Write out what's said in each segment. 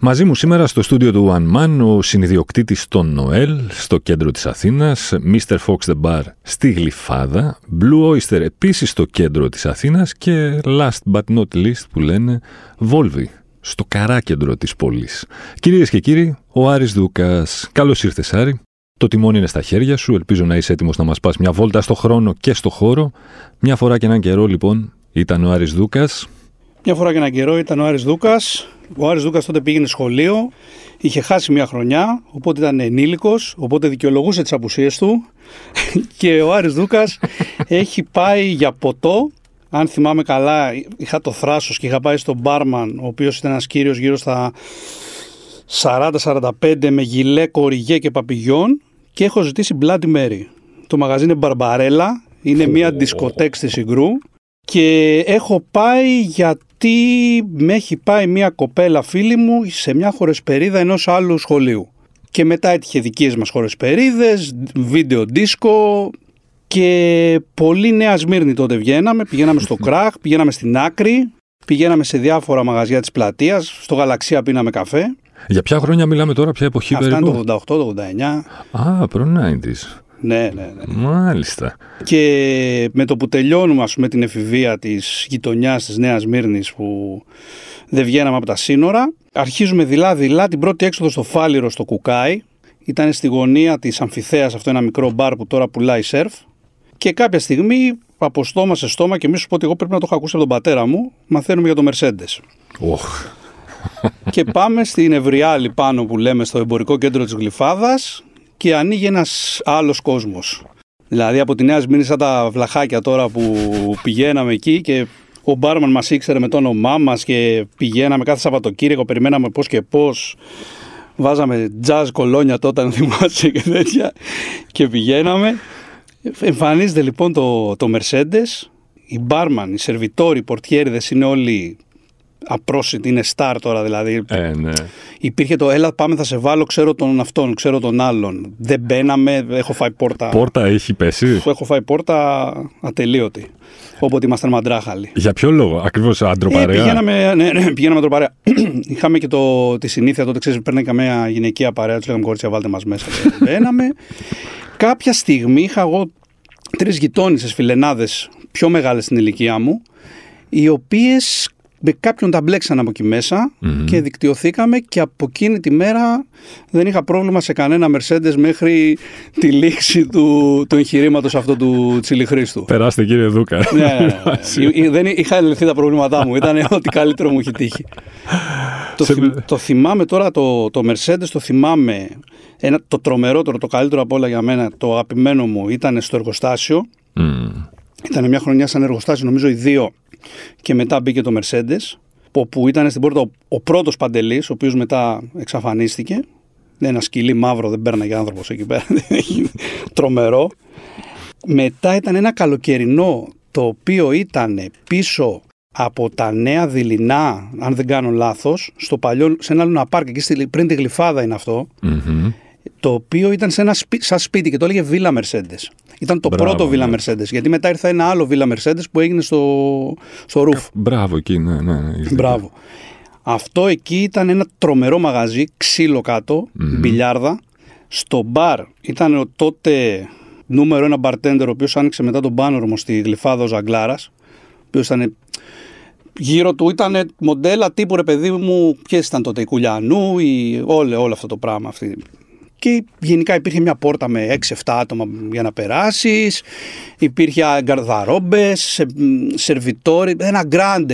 Μαζί μου σήμερα στο στούντιο του One Man, ο συνιδιοκτήτης των Noel στο κέντρο της Αθήνας, Mr. Fox The Bar στη Γλυφάδα, Blue Oyster επίσης στο κέντρο της Αθήνας και last but not least που λένε Volvi στο καράκεντρο της πόλης. Κυρίες και κύριοι, ο Άρης Δούκας. Καλώς ήρθες, Άρη. Το τιμόνι είναι στα χέρια σου, ελπίζω να είσαι έτοιμος να μας πας μια βόλτα στο χρόνο και στο χώρο. Μια φορά και έναν καιρό λοιπόν ήταν ο Άρης Δούκας. Μια φορά και έναν καιρό ήταν ο Άρης Δούκας. Ο Άρης Δούκας τότε πήγαινε σχολείο, είχε χάσει μια χρονιά, οπότε ήταν ενήλικος, οπότε δικαιολογούσε τις απουσίες του και ο Άρης Δούκας έχει πάει για ποτό. Αν θυμάμαι καλά, είχα το θράσος και είχα πάει στον μπάρμαν, ο οποίος ήταν ένας κύριος γύρω στα 40-45 με γιλέ, κοριγέ και παπηγιόν και έχω ζητήσει Bloody Mary. Το μαγαζί είναι Barbarella, είναι μια δισκοτέκ στη Συγκρού. Και έχω πάει γιατί με έχει πάει μια κοπέλα φίλη μου σε μια χορεσπερίδα ενός άλλου σχολείου. Και μετά έτυχε δικές μας χορεσπερίδες, βίντεο δίσκο και πολύ Νέα Σμύρνη τότε βγαίναμε. Πηγαίναμε στο Κραχ, πηγαίναμε στην Άκρη, πηγαίναμε σε διάφορα μαγαζιά της πλατείας, στο Γαλαξία πίναμε καφέ. Για ποια χρόνια μιλάμε τώρα, ποια εποχή περίπου? Αυτά είναι το 88, το 89. Α, προ-90s. Ναι. Μάλιστα. Και με το που τελειώνουμε, ας πούμε, την εφηβεία της γειτονιάς της Νέας Μύρνης που δεν βγαίναμε από τα σύνορα, αρχίζουμε δειλά-δειλά την πρώτη έξοδο στο Φάληρο, στο Κουκάι. Ήταν στη γωνία της Αμφιθέας, αυτό ένα μικρό μπαρ που τώρα πουλάει σερφ. Και κάποια στιγμή, από στόμα σε στόμα, και μη σου πω ότι εγώ πρέπει να το έχω ακούσει από τον πατέρα μου, μαθαίνουμε για το Mercedes. Oh. Και πάμε στην Ευριάλη πάνω που λέμε, στο εμπορικό κέντρο της Γλυφάδας. Και ανοίγει ένας άλλος κόσμος. Δηλαδή από τη Νέα Σμύρνη, σαν τα βλαχάκια τώρα που πηγαίναμε εκεί και ο μπάρμαν μας ήξερε με το όνομά μας και πηγαίναμε κάθε Σαββατοκύριακο, περιμέναμε πώς και πώς. Βάζαμε jazz κολόνια τότε, αν θυμάσαι, και τέτοια. Και πηγαίναμε. Εμφανίζεται λοιπόν το Mercedes. Οι μπάρμαν, οι σερβιτόροι, οι πορτιέριδες είναι όλοι απρόσιτοι, είναι star τώρα δηλαδή. Ναι. Υπήρχε το έλα πάμε θα σε βάλω, ξέρω τον αυτόν, ξέρω τον άλλον. Δεν μπαίναμε, έχω φάει πόρτα. Πόρτα έχει πέσει. Έχω φάει πόρτα ατελείωτη. Όποτε ήμασταν μαντράχαλοι. Για ποιο λόγο, ακριβώς αντροπαρέα? Πηγαίναμε αντροπαρέα. Είχαμε και τη συνήθεια τότε, ξέρεις, παίρναμε καμία γυναικεία παρέα, τους λέγαμε κορίτσια βάλτε μας μέσα. Μπαίναμε. Κάποια στιγμή είχα εγώ τρεις γειτόνισσες φιλενάδες πιο μεγάλες στην ηλικία μου, οι οποίες με κάποιον τα μπλέξαν από εκεί μέσα και δικτυωθήκαμε και από εκείνη τη μέρα δεν είχα πρόβλημα σε κανένα Mercedes μέχρι τη λήξη του εγχειρήματος αυτό του Τσιλιχρήστου. Περάστε κύριε Δούκα. Ναι. Δεν είχα ελευθεί τα προβλήματά μου, ήταν ό,τι καλύτερο μου είχε τύχει. Το θυμάμαι τώρα το Mercedes, το θυμάμαι, το τρομερότερο, το καλύτερο από όλα για μένα, το αγαπημένο μου ήταν στο εργοστάσιο. Ήταν μια χρονιά σαν εργοστάσιο, νομίζω οι δύο. Και μετά μπήκε το Mercedes, όπου ήταν στην πόρτα ο πρώτος Παντελής, ο οποίος μετά εξαφανίστηκε. Ένα σκυλί μαύρο, δεν πέρναγε άνθρωπος εκεί πέρα. Τρομερό. Μετά ήταν ένα καλοκαιρινό, το οποίο ήταν πίσω από τα Νέα Δειλινά, αν δεν κάνω λάθος, σε ένα άλλο πάρκ, εκεί πριν τη Γλυφάδα είναι αυτό. Το οποίο ήταν σαν σπίτι και το έλεγε Villa Mercedes. Ήταν το πρώτο Villa Mercedes. Γιατί μετά ήρθε ένα άλλο Villa Mercedes που έγινε στο roof. Μπράβο εκεί, ναι. Μπράβο. Αυτό εκεί ήταν ένα τρομερό μαγαζί, ξύλο κάτω, μπιλιάρδα. Στο μπαρ ήταν ο τότε νούμερο ένα bartender, ο οποίος άνοιξε μετά τον Πάνορμο στη Γλυφάδα, ο Ζαγκλάρας. Ο οποίος ήταν. Γύρω του ήταν μοντέλα τύπου, ρε παιδί μου, ποιες ήταν τότε, η Κουλιανού, όλο αυτό το πράγμα. Και γενικά υπήρχε μια πόρτα με 6-7 άτομα για να περάσεις. Υπήρχε γκαρδαρόμπες, σερβιτόρι. Ένα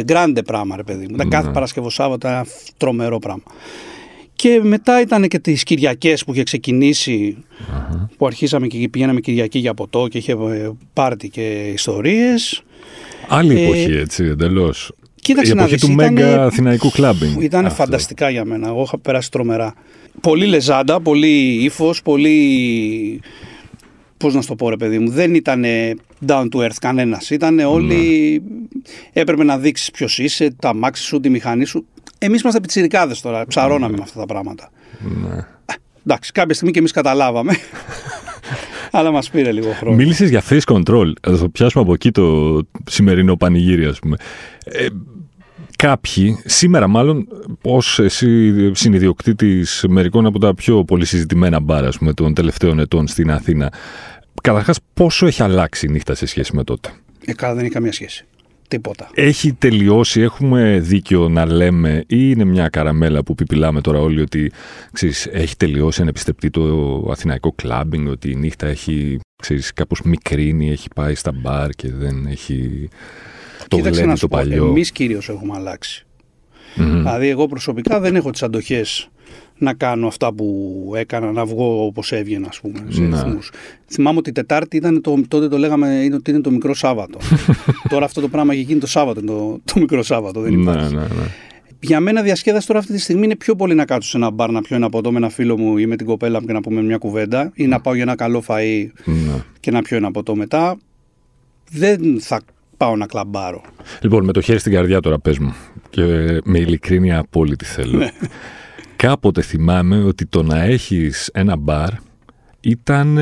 γκράντε πράγμα, ρε παιδί μου. Κάθε Παρασκευό Σάββατο ένα τρομερό πράγμα. Και μετά ήταν και τις Κυριακές που είχε ξεκινήσει, που αρχίσαμε και πηγαίναμε Κυριακή για ποτό και είχε πάρτι και ιστορίες. Άλλη εποχή έτσι εντελώς. Κοίταξε, η εποχή του μέγα αθηναϊκού κλάμπινγκ. Ήταν φανταστικά για μένα. Εγώ είχα περάσει τρομερά. Πολύ λεζάντα, πολύ ύφος, πολύ. Πώς να σου το πω, ρε παιδί μου. Δεν ήταν down to earth κανένας. Ήταν όλοι, έπρεπε να δείξεις ποιος είσαι, τα αμάξι σου, τη μηχανή σου. Εμείς είμαστε πιτσιρικάδες τώρα, ψαρώναμε με αυτά τα πράγματα. Εντάξει, κάποια στιγμή και εμείς καταλάβαμε. Αλλά μας πήρε λίγο χρόνο. Μίλησες για face control. Θα το πιάσουμε από εκεί το σημερινό πανηγύρι, ας πούμε. Κάποιοι, σήμερα μάλλον, ως εσύ συνιδιοκτήτης μερικών από τα πιο πολύ συζητημένα μπαρ, ας πούμε, των τελευταίων ετών στην Αθήνα, καταρχάς πόσο έχει αλλάξει η νύχτα σε σχέση με τότε? Καλά, δεν έχει καμία σχέση. Τίποτα. Έχει τελειώσει, έχουμε δίκιο να λέμε, ή είναι μια καραμέλα που πιπιλάμε τώρα όλοι ότι ξέρεις, έχει τελειώσει ανεπιστευτεί το αθηναϊκό κλάμπινγκ, ότι η νύχτα έχει κάπως μικρίνει, έχει πάει στα μπαρ και δεν έχει το γλένι το παλιό? Εμείς κυρίως έχουμε αλλάξει. Δηλαδή, εγώ προσωπικά δεν έχω τις αντοχές να κάνω αυτά που έκανα, να βγω όπως έβγαινα, ας πούμε, σε ρυθμούς. Θυμάμαι ότι η Τετάρτη ήταν τότε το λέγαμε ότι είναι το μικρό Σάββατο. Τώρα αυτό το πράγμα έχει γίνει το Σάββατο, το μικρό Σάββατο, δεν υπάρχει. Για μένα διασκέδαση τώρα αυτή τη στιγμή είναι πιο πολύ να κάτσω σε ένα μπαρ, να πιω ένα ποτό με ένα φίλο μου ή με την κοπέλα μου και να πούμε μια κουβέντα, ή να πάω για ένα καλό φαΐ και να πιω ένα ποτό μετά. Δεν θα πάω να κλαμπάρω. Λοιπόν, με το χέρι στην καρδιά τώρα πες μου, και με ειλικρίνεια απόλυτη θέλω. Κάποτε θυμάμαι ότι το να έχεις ένα μπαρ ήταν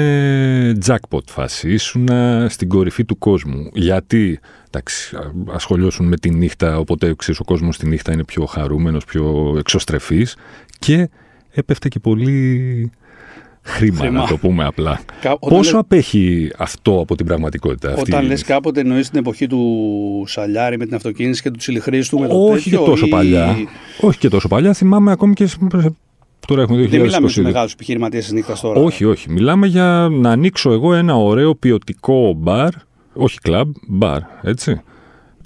jackpot φάση. Ήσουνα στην κορυφή του κόσμου. Γιατί εντάξει, ασχολιώσουν με τη νύχτα, οπότε ξέρεις, ο κόσμος τη νύχτα είναι πιο χαρούμενος, πιο εξωστρεφής και έπεφτε και πολύ χρήμα. Να το πούμε απλά. Πόσο απέχει αυτό από την πραγματικότητα? Όταν λες κάποτε, εννοείς την εποχή του Σαλιάρη με την αυτοκίνηση και του Τσιλιχρήστου με το τέτοιο? Όχι και τόσο παλιά. Όχι και τόσο παλιά. Θυμάμαι ακόμη και. Τώρα έχουμε 2022. Δεν μιλάμε για μεγάλους επιχειρηματίες της νύχτας τώρα. Όχι, όχι. Μιλάμε για να ανοίξω εγώ ένα ωραίο ποιοτικό μπαρ. Όχι κλαμπ, μπαρ. Έτσι.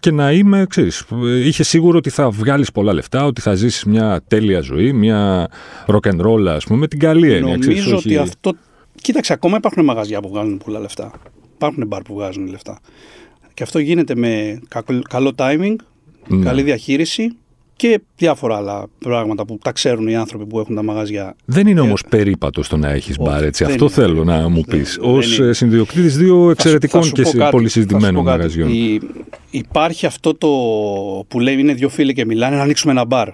Και να είμαι, ξέρεις, είχε σίγουρο ότι θα βγάλεις πολλά λεφτά, ότι θα ζήσεις μια τέλεια ζωή, μια rock and roll, ας πούμε, με την καλή έννοια. Νομίζω ξέρεις, ότι όχι... αυτό... Κοίταξε, ακόμα υπάρχουν μαγαζιά που βγάζουν πολλά λεφτά. Υπάρχουν μπαρ που βγάζουν λεφτά. Και αυτό γίνεται με καλό timing, καλή διαχείριση και διάφορα άλλα πράγματα που τα ξέρουν οι άνθρωποι που έχουν τα μαγαζιά. Δεν είναι όμως περίπατο το να έχεις μπαρ, έτσι. Αυτό είναι, θέλω να μου πεις. Ως συνδιοκτήτης δύο εξαιρετικών και πολύ συζητημένων μαγαζιών. Υπάρχει αυτό το που λέει, είναι δύο φίλοι και μιλάνε, να ανοίξουμε ένα μπαρ.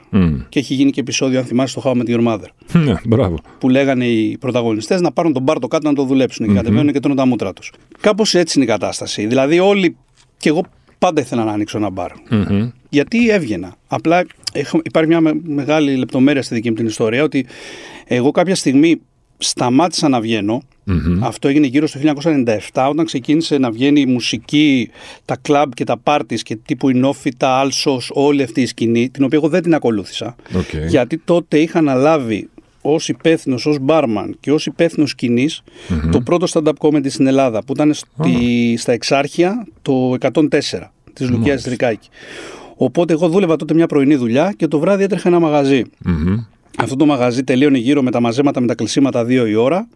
Και έχει γίνει και επεισόδιο, αν θυμάσαι, στο How I Met Your Mother. Ναι, μπράβο. Που λέγανε οι πρωταγωνιστές να πάρουν τον μπαρ το κάτω να το δουλέψουν. Και κατεβαίνουν και τρώνε τα μούτρα τους. Κάπως έτσι είναι η κατάσταση. Δηλαδή, όλοι και εγώ πάντα ήθελα να ανοίξω ένα μπαρ. Γιατί έβγαινα. Απλά υπάρχει μια μεγάλη λεπτομέρεια στη δική μου την ιστορία, ότι εγώ κάποια στιγμή σταμάτησα να βγαίνω. Αυτό έγινε γύρω στο 1997, όταν ξεκίνησε να βγαίνει η μουσική, τα κλαμπ και τα πάρτις και τύπου Οινόφυτα, Άλσος, όλη αυτή η σκηνή, την οποία εγώ δεν την ακολούθησα. Γιατί τότε είχα αναλάβει ως υπεύθυνος, ως μπάρμαν και ως υπεύθυνος σκηνής το πρώτο stand-up comedy στην Ελλάδα, που ήταν στα Εξάρχεια το 104 της Λουκίας Τρικάκη. Οπότε εγώ δούλευα τότε μια πρωινή δουλειά και το βράδυ έτρεχα ένα μαγαζί. Αυτό το μαγαζί τελείωνε γύρω με τα μαζέματα, με τα κλεισίματα 2 η ώρα.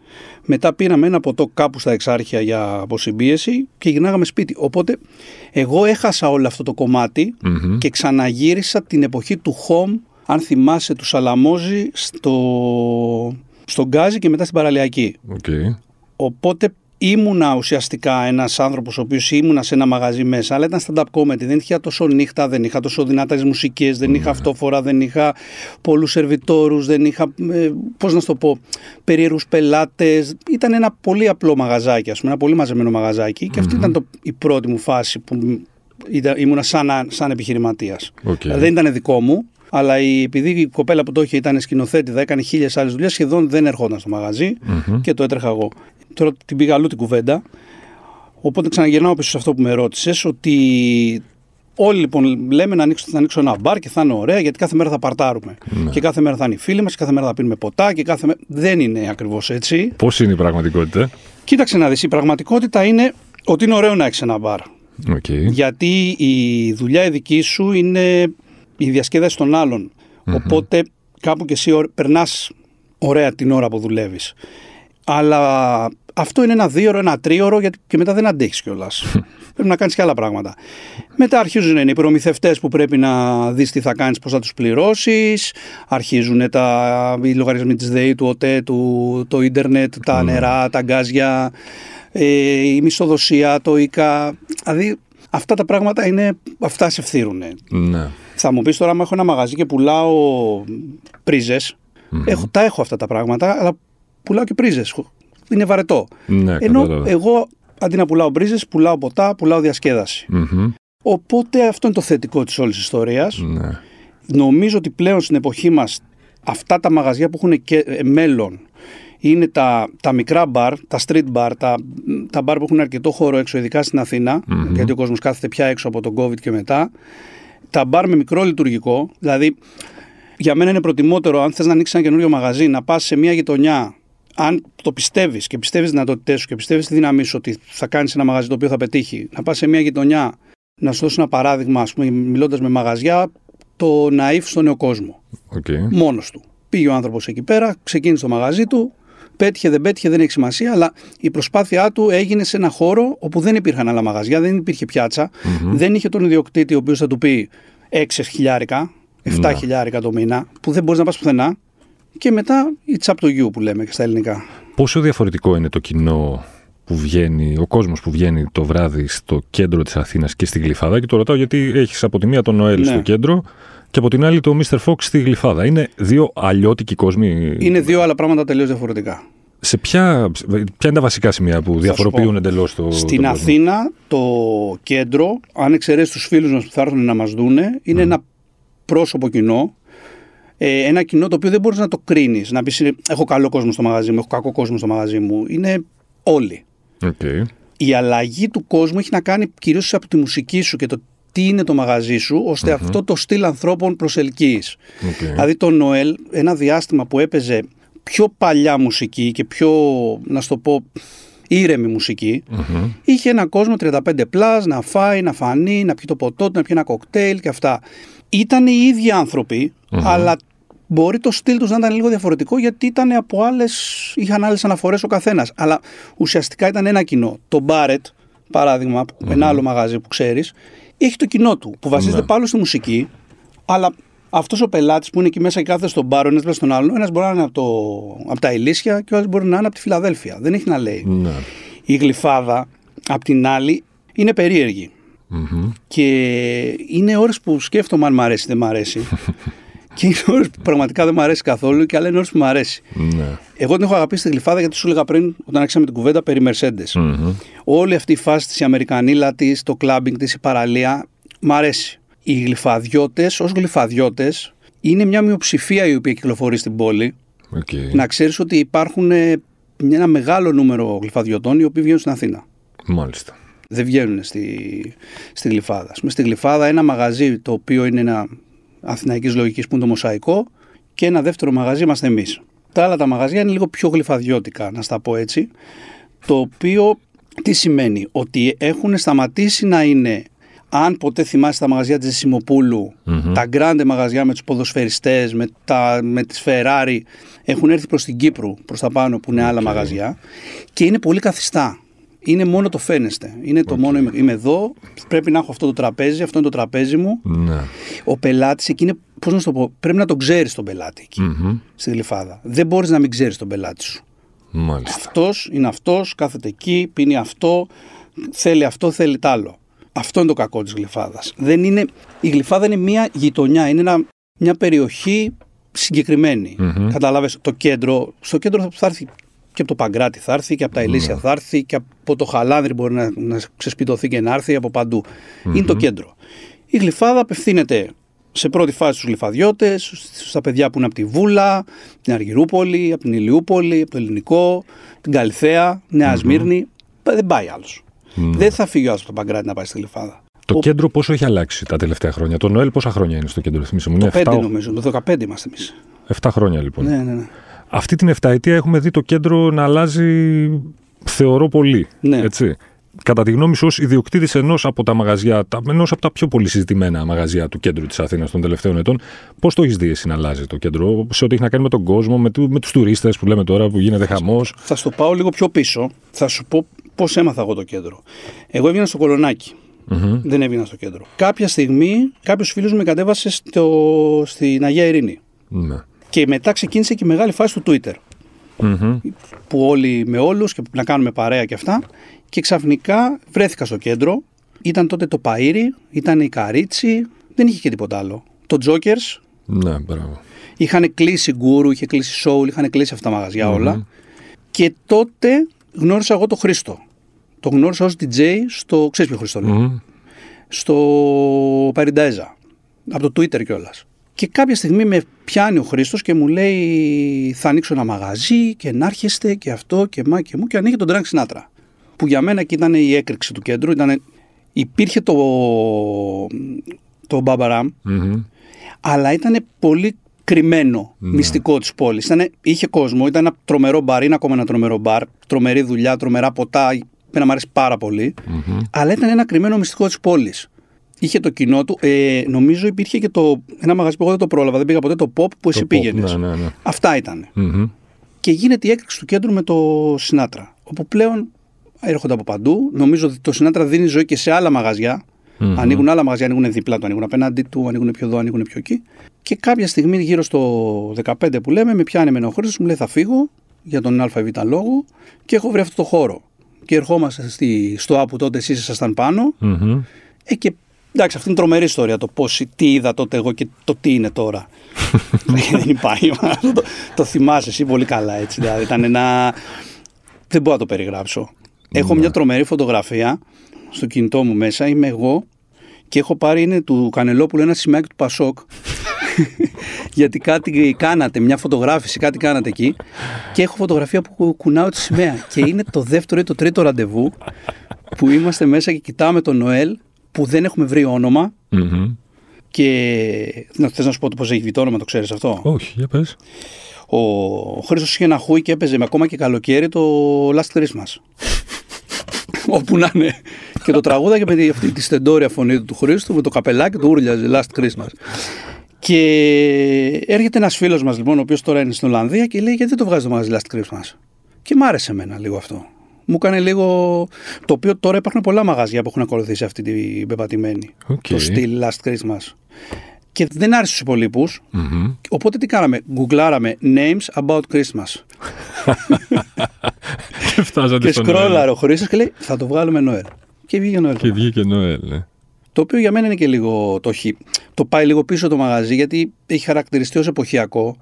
Μετά πήραμε ένα ποτό κάπου στα Εξάρχεια για αποσυμπίεση και γυρνάγαμε σπίτι. Οπότε εγώ έχασα όλο αυτό το κομμάτι και ξαναγύρισα την εποχή του home, αν θυμάσαι, του Σαλαμόζη στον Γκάζι και μετά στην Παραλιακή. Οπότε ήμουνα ουσιαστικά ένας άνθρωπος ο οποίος ήμουνα σε ένα μαγαζί μέσα, αλλά ήταν stand-up comedy. Δεν είχα τόσο νύχτα, δεν είχα τόσο δυνατές μουσικές, δεν είχα αυτόφορα, δεν είχα πολλούς σερβιτόρους, δεν είχα, πώς να σου το πω, περίεργους πελάτες. Ήταν ένα πολύ απλό μαγαζάκι, ας πούμε, ένα πολύ μαζεμένο μαγαζάκι και αυτή ήταν η πρώτη μου φάση που ήμουνα σαν επιχειρηματίας. Δεν ήταν δικό μου. Αλλά επειδή η κοπέλα που το είχε ήταν σκηνοθέτη, θα έκανε 1000 άλλες δουλειές, σχεδόν δεν ερχόταν στο μαγαζί και το έτρεχα εγώ. Τώρα την πήγα αλλού την κουβέντα. Οπότε ξαναγυρνάω πίσω σε αυτό που με ρώτησες, ότι όλοι λοιπόν λέμε να ανοίξω ένα μπαρ και θα είναι ωραία, γιατί κάθε μέρα θα παρτάρουμε. Και κάθε μέρα θα είναι οι φίλοι μας, και κάθε μέρα θα πίνουμε ποτά. Και κάθε μέρα... Δεν είναι ακριβώς έτσι. Πώς είναι η πραγματικότητα? Κοίταξε να δεις. Η πραγματικότητα είναι ότι είναι ωραίο να έχεις ένα μπαρ. Γιατί η δουλειά η δική σου είναι η διασκέδαση των άλλων. Οπότε κάπου και εσύ περνάς ωραία την ώρα που δουλεύεις. Αλλά αυτό είναι ένα 2ωρο, ένα 3ωρο, γιατί και μετά δεν αντέχεις κιόλας. Πρέπει να κάνεις και άλλα πράγματα. Μετά αρχίζουν οι προμηθευτές που πρέπει να δεις τι θα κάνεις, πώς θα τους πληρώσεις. Αρχίζουν οι λογαριασμοί της ΔΕΗ, του ΟΤΕ, το ίντερνετ, τα νερά, τα γκάζια. η μισθοδοσία, το ΙΚΑ. Δηλαδή αυτά τα πράγματα είναι, αυτά σε φθήρουν. Ναι. Θα μου πεις τώρα, άμα έχω ένα μαγαζί και πουλάω πρίζες, τα έχω αυτά τα πράγματα, αλλά πουλάω και πρίζες. Είναι βαρετό. Ναι, ενώ εγώ αντί να πουλάω πρίζες, πουλάω ποτά, πουλάω διασκέδαση. Mm-hmm. Οπότε αυτό είναι το θετικό της όλης ιστορίας. Ναι. Νομίζω ότι πλέον στην εποχή μας αυτά τα μαγαζιά που έχουν και μέλλον είναι τα μικρά μπαρ, τα street bar, τα μπαρ που έχουν αρκετό χώρο έξω, ειδικά στην Αθήνα, mm-hmm. γιατί ο κόσμος κάθεται πια έξω από τον COVID και μετά. Τα μπαρ με μικρό λειτουργικό, δηλαδή για μένα είναι προτιμότερο αν θες να ανοίξεις ένα καινούριο μαγαζί, να πας σε μια γειτονιά, αν το πιστεύεις και πιστεύεις τις δυνατότητές σου και πιστεύεις τη δύναμή σου ότι θα κάνεις ένα μαγαζί το οποίο θα πετύχει, να πας σε μια γειτονιά, να σου δώσω ένα παράδειγμα, ας πούμε, μιλώντας με μαγαζιά, το Ναΐφ στο Νέο Κόσμο. Okay. Μόνος του. Πήγε ο άνθρωπος εκεί πέρα, ξεκίνησε το μαγαζί του, πέτυχε, δεν πέτυχε, δεν έχει σημασία, αλλά η προσπάθειά του έγινε σε ένα χώρο όπου δεν υπήρχαν άλλα μαγαζιά, δεν υπήρχε πιάτσα, mm-hmm. δεν είχε τον ιδιοκτήτη ο οποίος θα του πει 6.000, 7.000 το μήνα, που δεν μπορείς να πας πουθενά. Και μετά η τσάπ το γιου που λέμε και στα ελληνικά. Πόσο διαφορετικό είναι το κοινό που βγαίνει, ο κόσμος που βγαίνει το βράδυ στο κέντρο της Αθήνας και στην Γλυφάδα, και το ρωτάω γιατί έχεις από τη μία τον Noel στο κέντρο και από την άλλη τον Mr. Fox στη Γλυφάδα. Είναι δύο αλλιώτικοι κόσμοι. Είναι δύο άλλα πράγματα τελείως διαφορετικά. Σε ποια είναι τα βασικά σημεία που διαφοροποιούν εντελώς το κόσμο? Στην Αθήνα το κέντρο, αν εξαιρέσεις τους φίλους μας που θα έρθουν να μας δούνε, είναι ένα πρόσωπο κοινό. Ένα κοινό το οποίο δεν μπορείς να το κρίνεις, να πεις έχω καλό κόσμο στο μαγαζί μου, έχω κακό κόσμο στο μαγαζί μου. Είναι όλοι. Okay. Η αλλαγή του κόσμου έχει να κάνει κυρίως από τη μουσική σου και το τι είναι το μαγαζί σου, ώστε αυτό το στυλ ανθρώπων προσελκύεις. Okay. Δηλαδή το Noel, ένα διάστημα που έπαιζε πιο παλιά μουσική και πιο, να σου το πω, ήρεμη μουσική, είχε ένα κόσμο 35 πλάς, να φάει, να φανεί, να πιει το ποτό του, να πιει ένα κοκτέιλ και αυτά. Ήταν οι ίδιοι άνθρωποι, αλλά μπορεί το στυλ τους να ήταν λίγο διαφορετικό, γιατί ήταν από είχαν άλλες αναφορές ο καθένας. Αλλά ουσιαστικά ήταν ένα κοινό. Το Μπάρετ, παράδειγμα, ένα άλλο μαγαζί που ξέρεις, έχει το κοινό του που βασίζεται πάλι στη μουσική, αλλά αυτός ο πελάτης που είναι εκεί μέσα και κάθεται στον μπάρο, ένας πλέον στον άλλον, ένας μπορεί να είναι από τα Ηλίσια και ο άλλος μπορεί να είναι από τη Φιλαδέλφια. Δεν έχει να λέει. Ναι. Η Γλυφάδα, απ' την άλλη, είναι περίεργη. Και είναι ώρες που σκέφτομαι αν μ' αρέσει, δεν μ' αρέσει. Και είναι ώρες που πραγματικά δεν μ' αρέσει καθόλου, και άλλα είναι ώρες που μ' αρέσει. Ναι. Εγώ την έχω αγαπήσει στη Γλυφάδα γιατί σου έλεγα πριν, όταν άρχισαμε την κουβέντα περί Mercedes. Όλη αυτή η φάση της, η αμερικανίλα της, το κλάμπινγκ της, η παραλία, μ' αρέσει. Οι γλυφαδιώτες, ως γλυφαδιώτες, είναι μια μειοψηφία η οποία κυκλοφορεί στην πόλη. Okay. Να ξέρεις ότι υπάρχουν ένα μεγάλο νούμερο γλυφαδιωτών οι οποίοι βγαίνουν στην Αθήνα. Μάλιστα. Δεν βγαίνουν στη Γλυφάδα. Στη Γλυφάδα ένα μαγαζί το οποίο είναι ένα αθηναϊκής λογικής που είναι το Μοσαϊκό, και ένα δεύτερο μαγαζί είμαστε εμείς. Τα άλλα τα μαγαζιά είναι λίγο πιο γλυφαδιώτικα, να στα πω έτσι. Το οποίο τι σημαίνει? Ότι έχουν σταματήσει να είναι, αν ποτέ θυμάσαι τα μαγαζιά της Ζησιμοπούλου, τα γκράντε μαγαζιά με τους ποδοσφαιριστές, με τις Φεράρι, έχουν έρθει προς την Κύπρο, προς τα πάνω, που είναι άλλα μαγαζιά, και είναι πολύ καθιστά. Είναι μόνο το φαίνεστε. Είναι το μόνο είμαι εδώ, πρέπει να έχω αυτό το τραπέζι, αυτό είναι το τραπέζι μου. Ναι. Ο πελάτης εκεί είναι, πώς να το πω, πρέπει να τον ξέρεις τον πελάτη εκεί, στη Γλυφάδα. Δεν μπορείς να μην ξέρεις τον πελάτη σου. Μάλιστα. Αυτός είναι αυτός, κάθεται εκεί, πίνει αυτό, θέλει τ' άλλο. Αυτό είναι το κακό της Γλυφάδας. Η Γλυφάδα είναι μια γειτονιά, είναι μια περιοχή συγκεκριμένη. Καταλάβες, στο κέντρο θα έρθει. Και από το Παγκράτη θα έρθει, και από τα Ηλίσια θα έρθει, και από το Χαλάνδρι μπορεί να ξεσπιτωθεί και να έρθει από παντού. Είναι το κέντρο. Η Γλυφάδα απευθύνεται σε πρώτη φάση στους γλυφαδιώτες, στα παιδιά που είναι από τη Βούλα, την Αργυρούπολη, από την Ηλιούπολη, από το Ελληνικό, την Καλυθέα, Νέα Σμύρνη. Δεν πάει άλλος. Δεν θα φύγει άλλος από το Παγκράτη να πάει στη Γλυφάδα. Το κέντρο πόσο έχει αλλάξει τα τελευταία χρόνια? Το Noel πόσα χρόνια είναι στο κέντρο? Το 5 νομίζω, το 15 είμαστε εμείς. 7 χρόνια λοιπόν. Ναι. Αυτή την 7ετία έχουμε δει το κέντρο να αλλάζει, θεωρώ, πολύ. Ναι. Έτσι. Κατά τη γνώμη σου, ως ιδιοκτήτης ενός από τα πιο πολύ συζητημένα μαγαζιά του κέντρου της Αθήνας των τελευταίων ετών, πώς το έχεις δει εσύ να αλλάζει το κέντρο, σε ό,τι έχει να κάνει με τον κόσμο, με τους τουρίστες που λέμε τώρα, που γίνεται χαμός? Θα στο πάω λίγο πιο πίσω. Θα σου πω πώς έμαθα εγώ το κέντρο. Εγώ έβγαινα στο Κολονάκι. Δεν έβγαινα στο κέντρο. Κάποια στιγμή, κάποιος φίλος μου με κατέβασε στην Αγία Ειρήνη. Ναι. Και μετά ξεκίνησε και η μεγάλη φάση του Twitter. mm-hmm. που όλοι με όλους και να κάνουμε παρέα και αυτά. Και ξαφνικά βρέθηκα στο κέντρο. Ήταν τότε το Παΐρι, ήταν η Καρίτσι, δεν είχε και τίποτα άλλο. Το Τζόκερς. Ναι, μπράβο. Είχαν κλείσει γκούρου, είχε κλείσει σόουλ, είχαν κλείσει αυτά τα μαγαζιά mm-hmm. όλα. Και τότε γνώρισα εγώ τον Χρήστο. Το γνώρισα ως DJ στο. Ξέρεις ποιο Χρήστο λέει. Mm-hmm. Στο Παριντάζα. Από το Twitter κιόλας. Και κάποια στιγμή με πιάνει ο Χρήστος και μου λέει: θα ανοίξω ένα μαγαζί και να έρχεστε και αυτό και μα και μου. Και ανοίγει τον Drunk Sinatra. Που για μένα και ήταν η έκρηξη του κέντρου. Ήτανε... Υπήρχε το Barbarella, mm-hmm. αλλά ήταν πολύ κρυμμένο, yeah. μυστικό της πόλης. Ήτανε... Είχε κόσμο, ήταν ένα τρομερό μπαρ, είναι ακόμα ένα τρομερό μπαρ. Τρομερή δουλειά, τρομερά ποτά. Μένα μου αρέσει πάρα πολύ. Mm-hmm. Αλλά ήταν ένα κρυμμένο μυστικό της πόλης. Είχε το κοινό του. Νομίζω υπήρχε και ένα μαγαζί που εγώ δεν το πρόλαβα. Δεν πήγα ποτέ, το Pop που εσύ πήγαινες. Ναι, ναι, ναι. Αυτά ήταν. Mm-hmm. Και γίνεται η έκρηξη του κέντρου με το Sinatra. Όπου πλέον έρχονται από παντού. Νομίζω ότι το Sinatra δίνει ζωή και σε άλλα μαγαζιά. Mm-hmm. Ανοίγουν άλλα μαγαζιά, ανοίγουν δίπλα του, ανοίγουν απέναντί του, ανοίγουν πιο εδώ, ανοίγουν πιο εκεί. Και κάποια στιγμή γύρω στο 15 που λέμε, με πιάνει εμένα ο Χρήστος, μου λέει θα φύγω για τον ΑΒ λόγο και έχω βρει αυτό το χώρο. Και ερχόμαστε στο Άπου τότε, εσείς ήσασταν πάνω. Mm-hmm. Και εντάξει, αυτή είναι τρομερή ιστορία, το πώς, τι είδα τότε εγώ και το τι είναι τώρα. Δεν υπάρχει, το θυμάσαι εσύ πολύ καλά έτσι, δηλαδή ήταν ένα... Δεν μπορώ να το περιγράψω. Έχω μια τρομερή φωτογραφία στο κινητό μου μέσα, είμαι εγώ και έχω πάρει, είναι του Κανελόπουλου, ένα σημαίακι του Πασόκ. Γιατί κάτι κάνατε, μια φωτογράφηση, κάτι κάνατε εκεί. Και έχω φωτογραφία που κουνάω τη σημαία. Και είναι το δεύτερο ή το τρίτο ραντεβού που είμαστε μέσα και κοιτάμε τον Noel που δεν έχουμε βρει όνομα. Mm-hmm. Και θες να σου πω πώς έχει βγει το όνομα, το ξέρεις αυτό? Όχι, για πες. Ο Χρήστος είχε ένα χούι και έπαιζε με ακόμα και καλοκαίρι το Last Christmas. Όπου να είναι. Και το τραγούδα και με αυτή τη στεντόρια φωνή του Χρήστου με το καπελάκι του ούρλιαζε Last Christmas. Και έρχεται ένας φίλος μας λοιπόν, ο οποίος τώρα είναι στην Ολλανδία και λέει γιατί δεν το βγάζει το μαγαζί Last Christmas. Και μ' άρεσε εμένα λίγο αυτό. Μου έκανε λίγο. Το οποίο τώρα υπάρχουν πολλά μαγαζιά που έχουν ακολουθήσει αυτή την πεπατημένη. Okay. Το στυλ Last Christmas. Και δεν άρεσε στους υπολείπους. Mm-hmm. Οπότε τι κάναμε. Γκουγκλάραμε names about Christmas. Και σκρόλαρε ο Χρήστος και λέει θα το βγάλουμε Noel. Και βγήκε Noel. Και βγήκε Noel, ναι. Το οποίο για μένα είναι και λίγο το χι. Το πάει λίγο πίσω το μαγαζί γιατί έχει χαρακτηριστεί ως εποχιακό.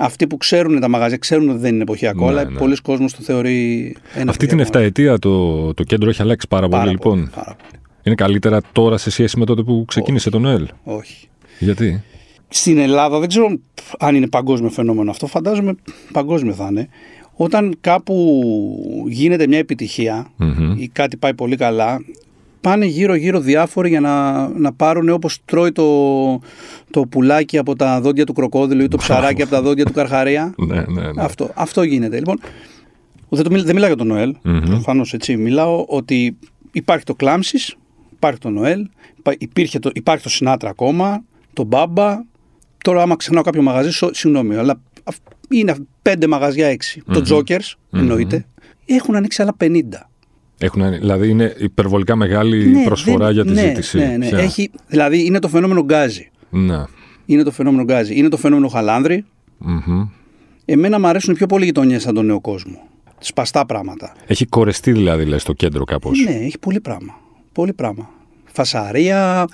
Αυτοί που ξέρουν τα μαγαζιά ξέρουν ότι δεν είναι εποχιακό, ναι, αλλά ναι. πολλοί κόσμος το θεωρεί ένα. Αυτή την 7 ετία το κέντρο έχει αλλάξει πάρα πολύ, λοιπόν. Πάρα πολύ. Είναι καλύτερα τώρα σε σχέση με τότε που ξεκίνησε το Noel. Όχι. Γιατί? Στην Ελλάδα, δεν ξέρω αν είναι παγκόσμιο φαινόμενο αυτό, φαντάζομαι παγκόσμιο θα είναι. Όταν κάπου γίνεται μια επιτυχία mm-hmm. ή κάτι πάει πολύ καλά, πάνε γύρω-γύρω διάφοροι για να πάρουν όπως τρώει το πουλάκι από τα δόντια του κροκόδιλου ή το ψαράκι από τα δόντια του καρχαρία. Ναι. Αυτό γίνεται. Λοιπόν, δεν μιλάω για τον Noel, προφανώς έτσι. Μιλάω ότι υπάρχει το Κλάμσης, υπάρχει το Noel, υπάρχει το Sinatra ακόμα, το Μπάμπα. Τώρα άμα ξεχνάω κάποιο μαγαζί, συγγνώμη, αλλά είναι 5 μαγαζιά 6. Το Τζόκερς, εννοείται, έχουν ανοίξει άλλα 50. Δηλαδή είναι υπερβολικά μεγάλη προσφορά για τη ζήτηση. Ναι. Δηλαδή είναι το φαινόμενο γκάζι. Ναι. Είναι το φαινόμενο γκάζι. Είναι το φαινόμενο χαλάνδρι. Mm-hmm. Εμένα μου αρέσουν πιο πολύ γειτονιές σαν τον νέο κόσμο. Σπαστά πράγματα. Έχει κορεστεί δηλαδή στο κέντρο κάπως. Ναι, έχει πολύ πράγμα. Φασαρία.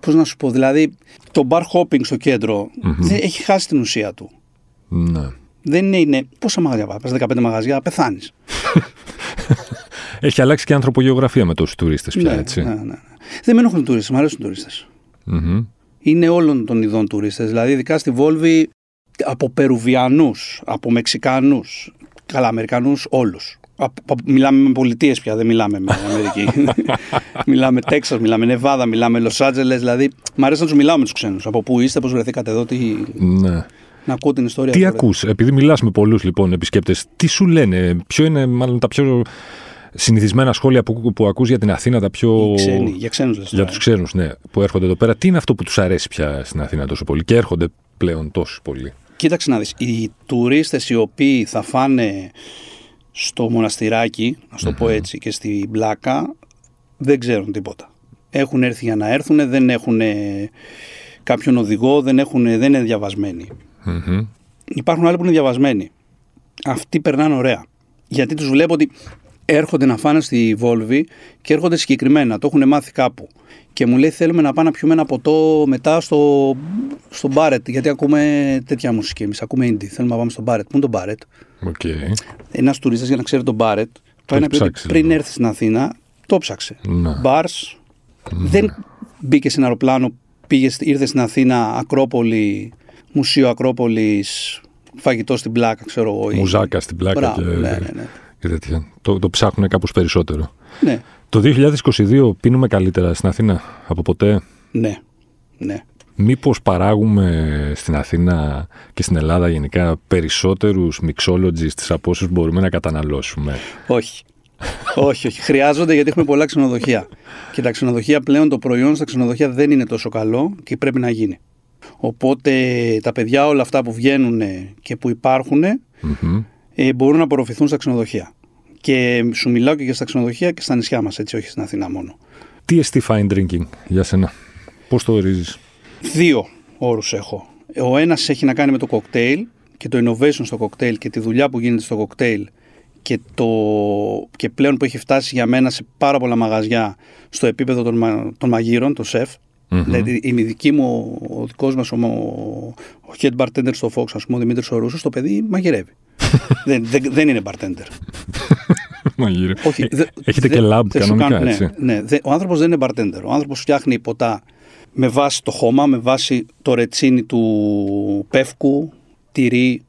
Πώς να σου πω, δηλαδή το bar hopping στο κέντρο έχει χάσει την ουσία του. Ναι. Δεν είναι. Πόσα μαγαζιά πας, 15 μαγαζιά, πεθάνεις. Έχει αλλάξει και ανθρωπογεωγραφία με τόσους τουρίστες πια, έτσι. Ναι. Δεν με ενοχλούν τουρίστες, μου αρέσουν τουρίστες. Mm-hmm. Είναι όλων των ειδών τουρίστες. Δηλαδή, ειδικά στη Volvi, από Περουβιανούς, από Μεξικανούς, καλά, Αμερικανούς, όλους. Μιλάμε με πολιτείες πια, δεν μιλάμε με Αμερική. Μιλάμε Τέξας, μιλάμε Νεβάδα, μιλάμε Λος Άντζελες. Δηλαδή, μου αρέσει να τους μιλάω με τους ξένους. Από πού είστε, πώς βρεθήκατε εδώ, τι. Ναι. Να ακούω την ιστορία. Τι ακούς, επειδή μιλάς με πολλούς λοιπόν επισκέπτες, τι σου λένε, ποιο είναι μάλλον τα πιο συνηθισμένα σχόλια που ακούς για την Αθήνα, τα πιο. Για τους ξένους, ναι, που έρχονται εδώ πέρα. Τι είναι αυτό που τους αρέσει πια στην Αθήνα τόσο πολύ και έρχονται πλέον τόσο πολύ? Κοίταξε να δεις, οι τουρίστες οι οποίοι θα φάνε στο Μοναστηράκι, να το πω έτσι, και στη Μπλάκα, δεν ξέρουν τίποτα. Έχουν έρθει για να έρθουν, δεν έχουν κάποιον οδηγό, δεν είναι διαβασμένοι. Mm-hmm. Υπάρχουν άλλοι που είναι διαβασμένοι. αυτοί περνάνε ωραία. Γιατί τους βλέπω ότι έρχονται να φάνε στη Volvi και έρχονται συγκεκριμένα, το έχουν μάθει κάπου. Και μου λέει θέλουμε να πάμε να πιούμε ένα ποτό μετά στο Μπάρετ, γιατί ακούμε τέτοια μουσική. Εμείς ακούμε indie, θέλουμε να πάμε στο Μπάρετ. Πού είναι το Μπάρετ? Okay. Ένας τουρίστας για να ξέρει τον Μπάρετ, πάει να πει ότι πριν έρθει στην Αθήνα, το ψάξε. Bars, δεν μπήκε σε ένα αεροπλάνο, ήρθε στην Αθήνα, Ακρόπολη, Μουσείο Ακρόπολης, φαγητό στην πλάκα, ξέρω εγώ. Μουζάκα στην πλάκα. Μπράβο, και... Ναι. Το ψάχνουν κάπως περισσότερο. Ναι. Το 2022 πίνουμε καλύτερα στην Αθήνα από ποτέ. Ναι. Μήπως παράγουμε στην Αθήνα και στην Ελλάδα γενικά περισσότερους mixologists από όσους μπορούμε να καταναλώσουμε? Όχι. Χρειάζονται, γιατί έχουμε πολλά ξενοδοχεία. Και τα ξενοδοχεία πλέον, το προϊόν στα ξενοδοχεία δεν είναι τόσο καλό και πρέπει να γίνει. Οπότε τα παιδιά όλα αυτά που βγαίνουν και που υπάρχουν... Mm-hmm. Μπορούν να απορροφηθούν στα ξενοδοχεία. Και σου μιλάω και στα ξενοδοχεία και στα νησιά μας, έτσι, όχι στην Αθήνα μόνο. Τι εστί fine drinking για σένα? Πώς το ορίζεις? 2 όρους έχω. Ο ένας έχει να κάνει με το κοκτέιλ και το innovation στο κοκτέιλ και τη δουλειά που γίνεται στο κοκτέιλ και, και πλέον που έχει φτάσει για μένα σε πάρα πολλά μαγαζιά στο επίπεδο των μαγείρων, των σεφ. Mm-hmm. Δηλαδή η δική μου, ο δικός μας ο head bartender στο Fox, ας πούμε, ο Δημήτρης ο Ρούσος, το παιδί μαγειρεύει. Δεν είναι bartender. Μαγειρεύει. Έχετε και lab κανονικά, έτσι? Ναι. Ο άνθρωπος δεν είναι bartender. Ο άνθρωπος φτιάχνει ποτά με βάση το χώμα, με βάση το ρετσίνι του πεύκου, τυρί.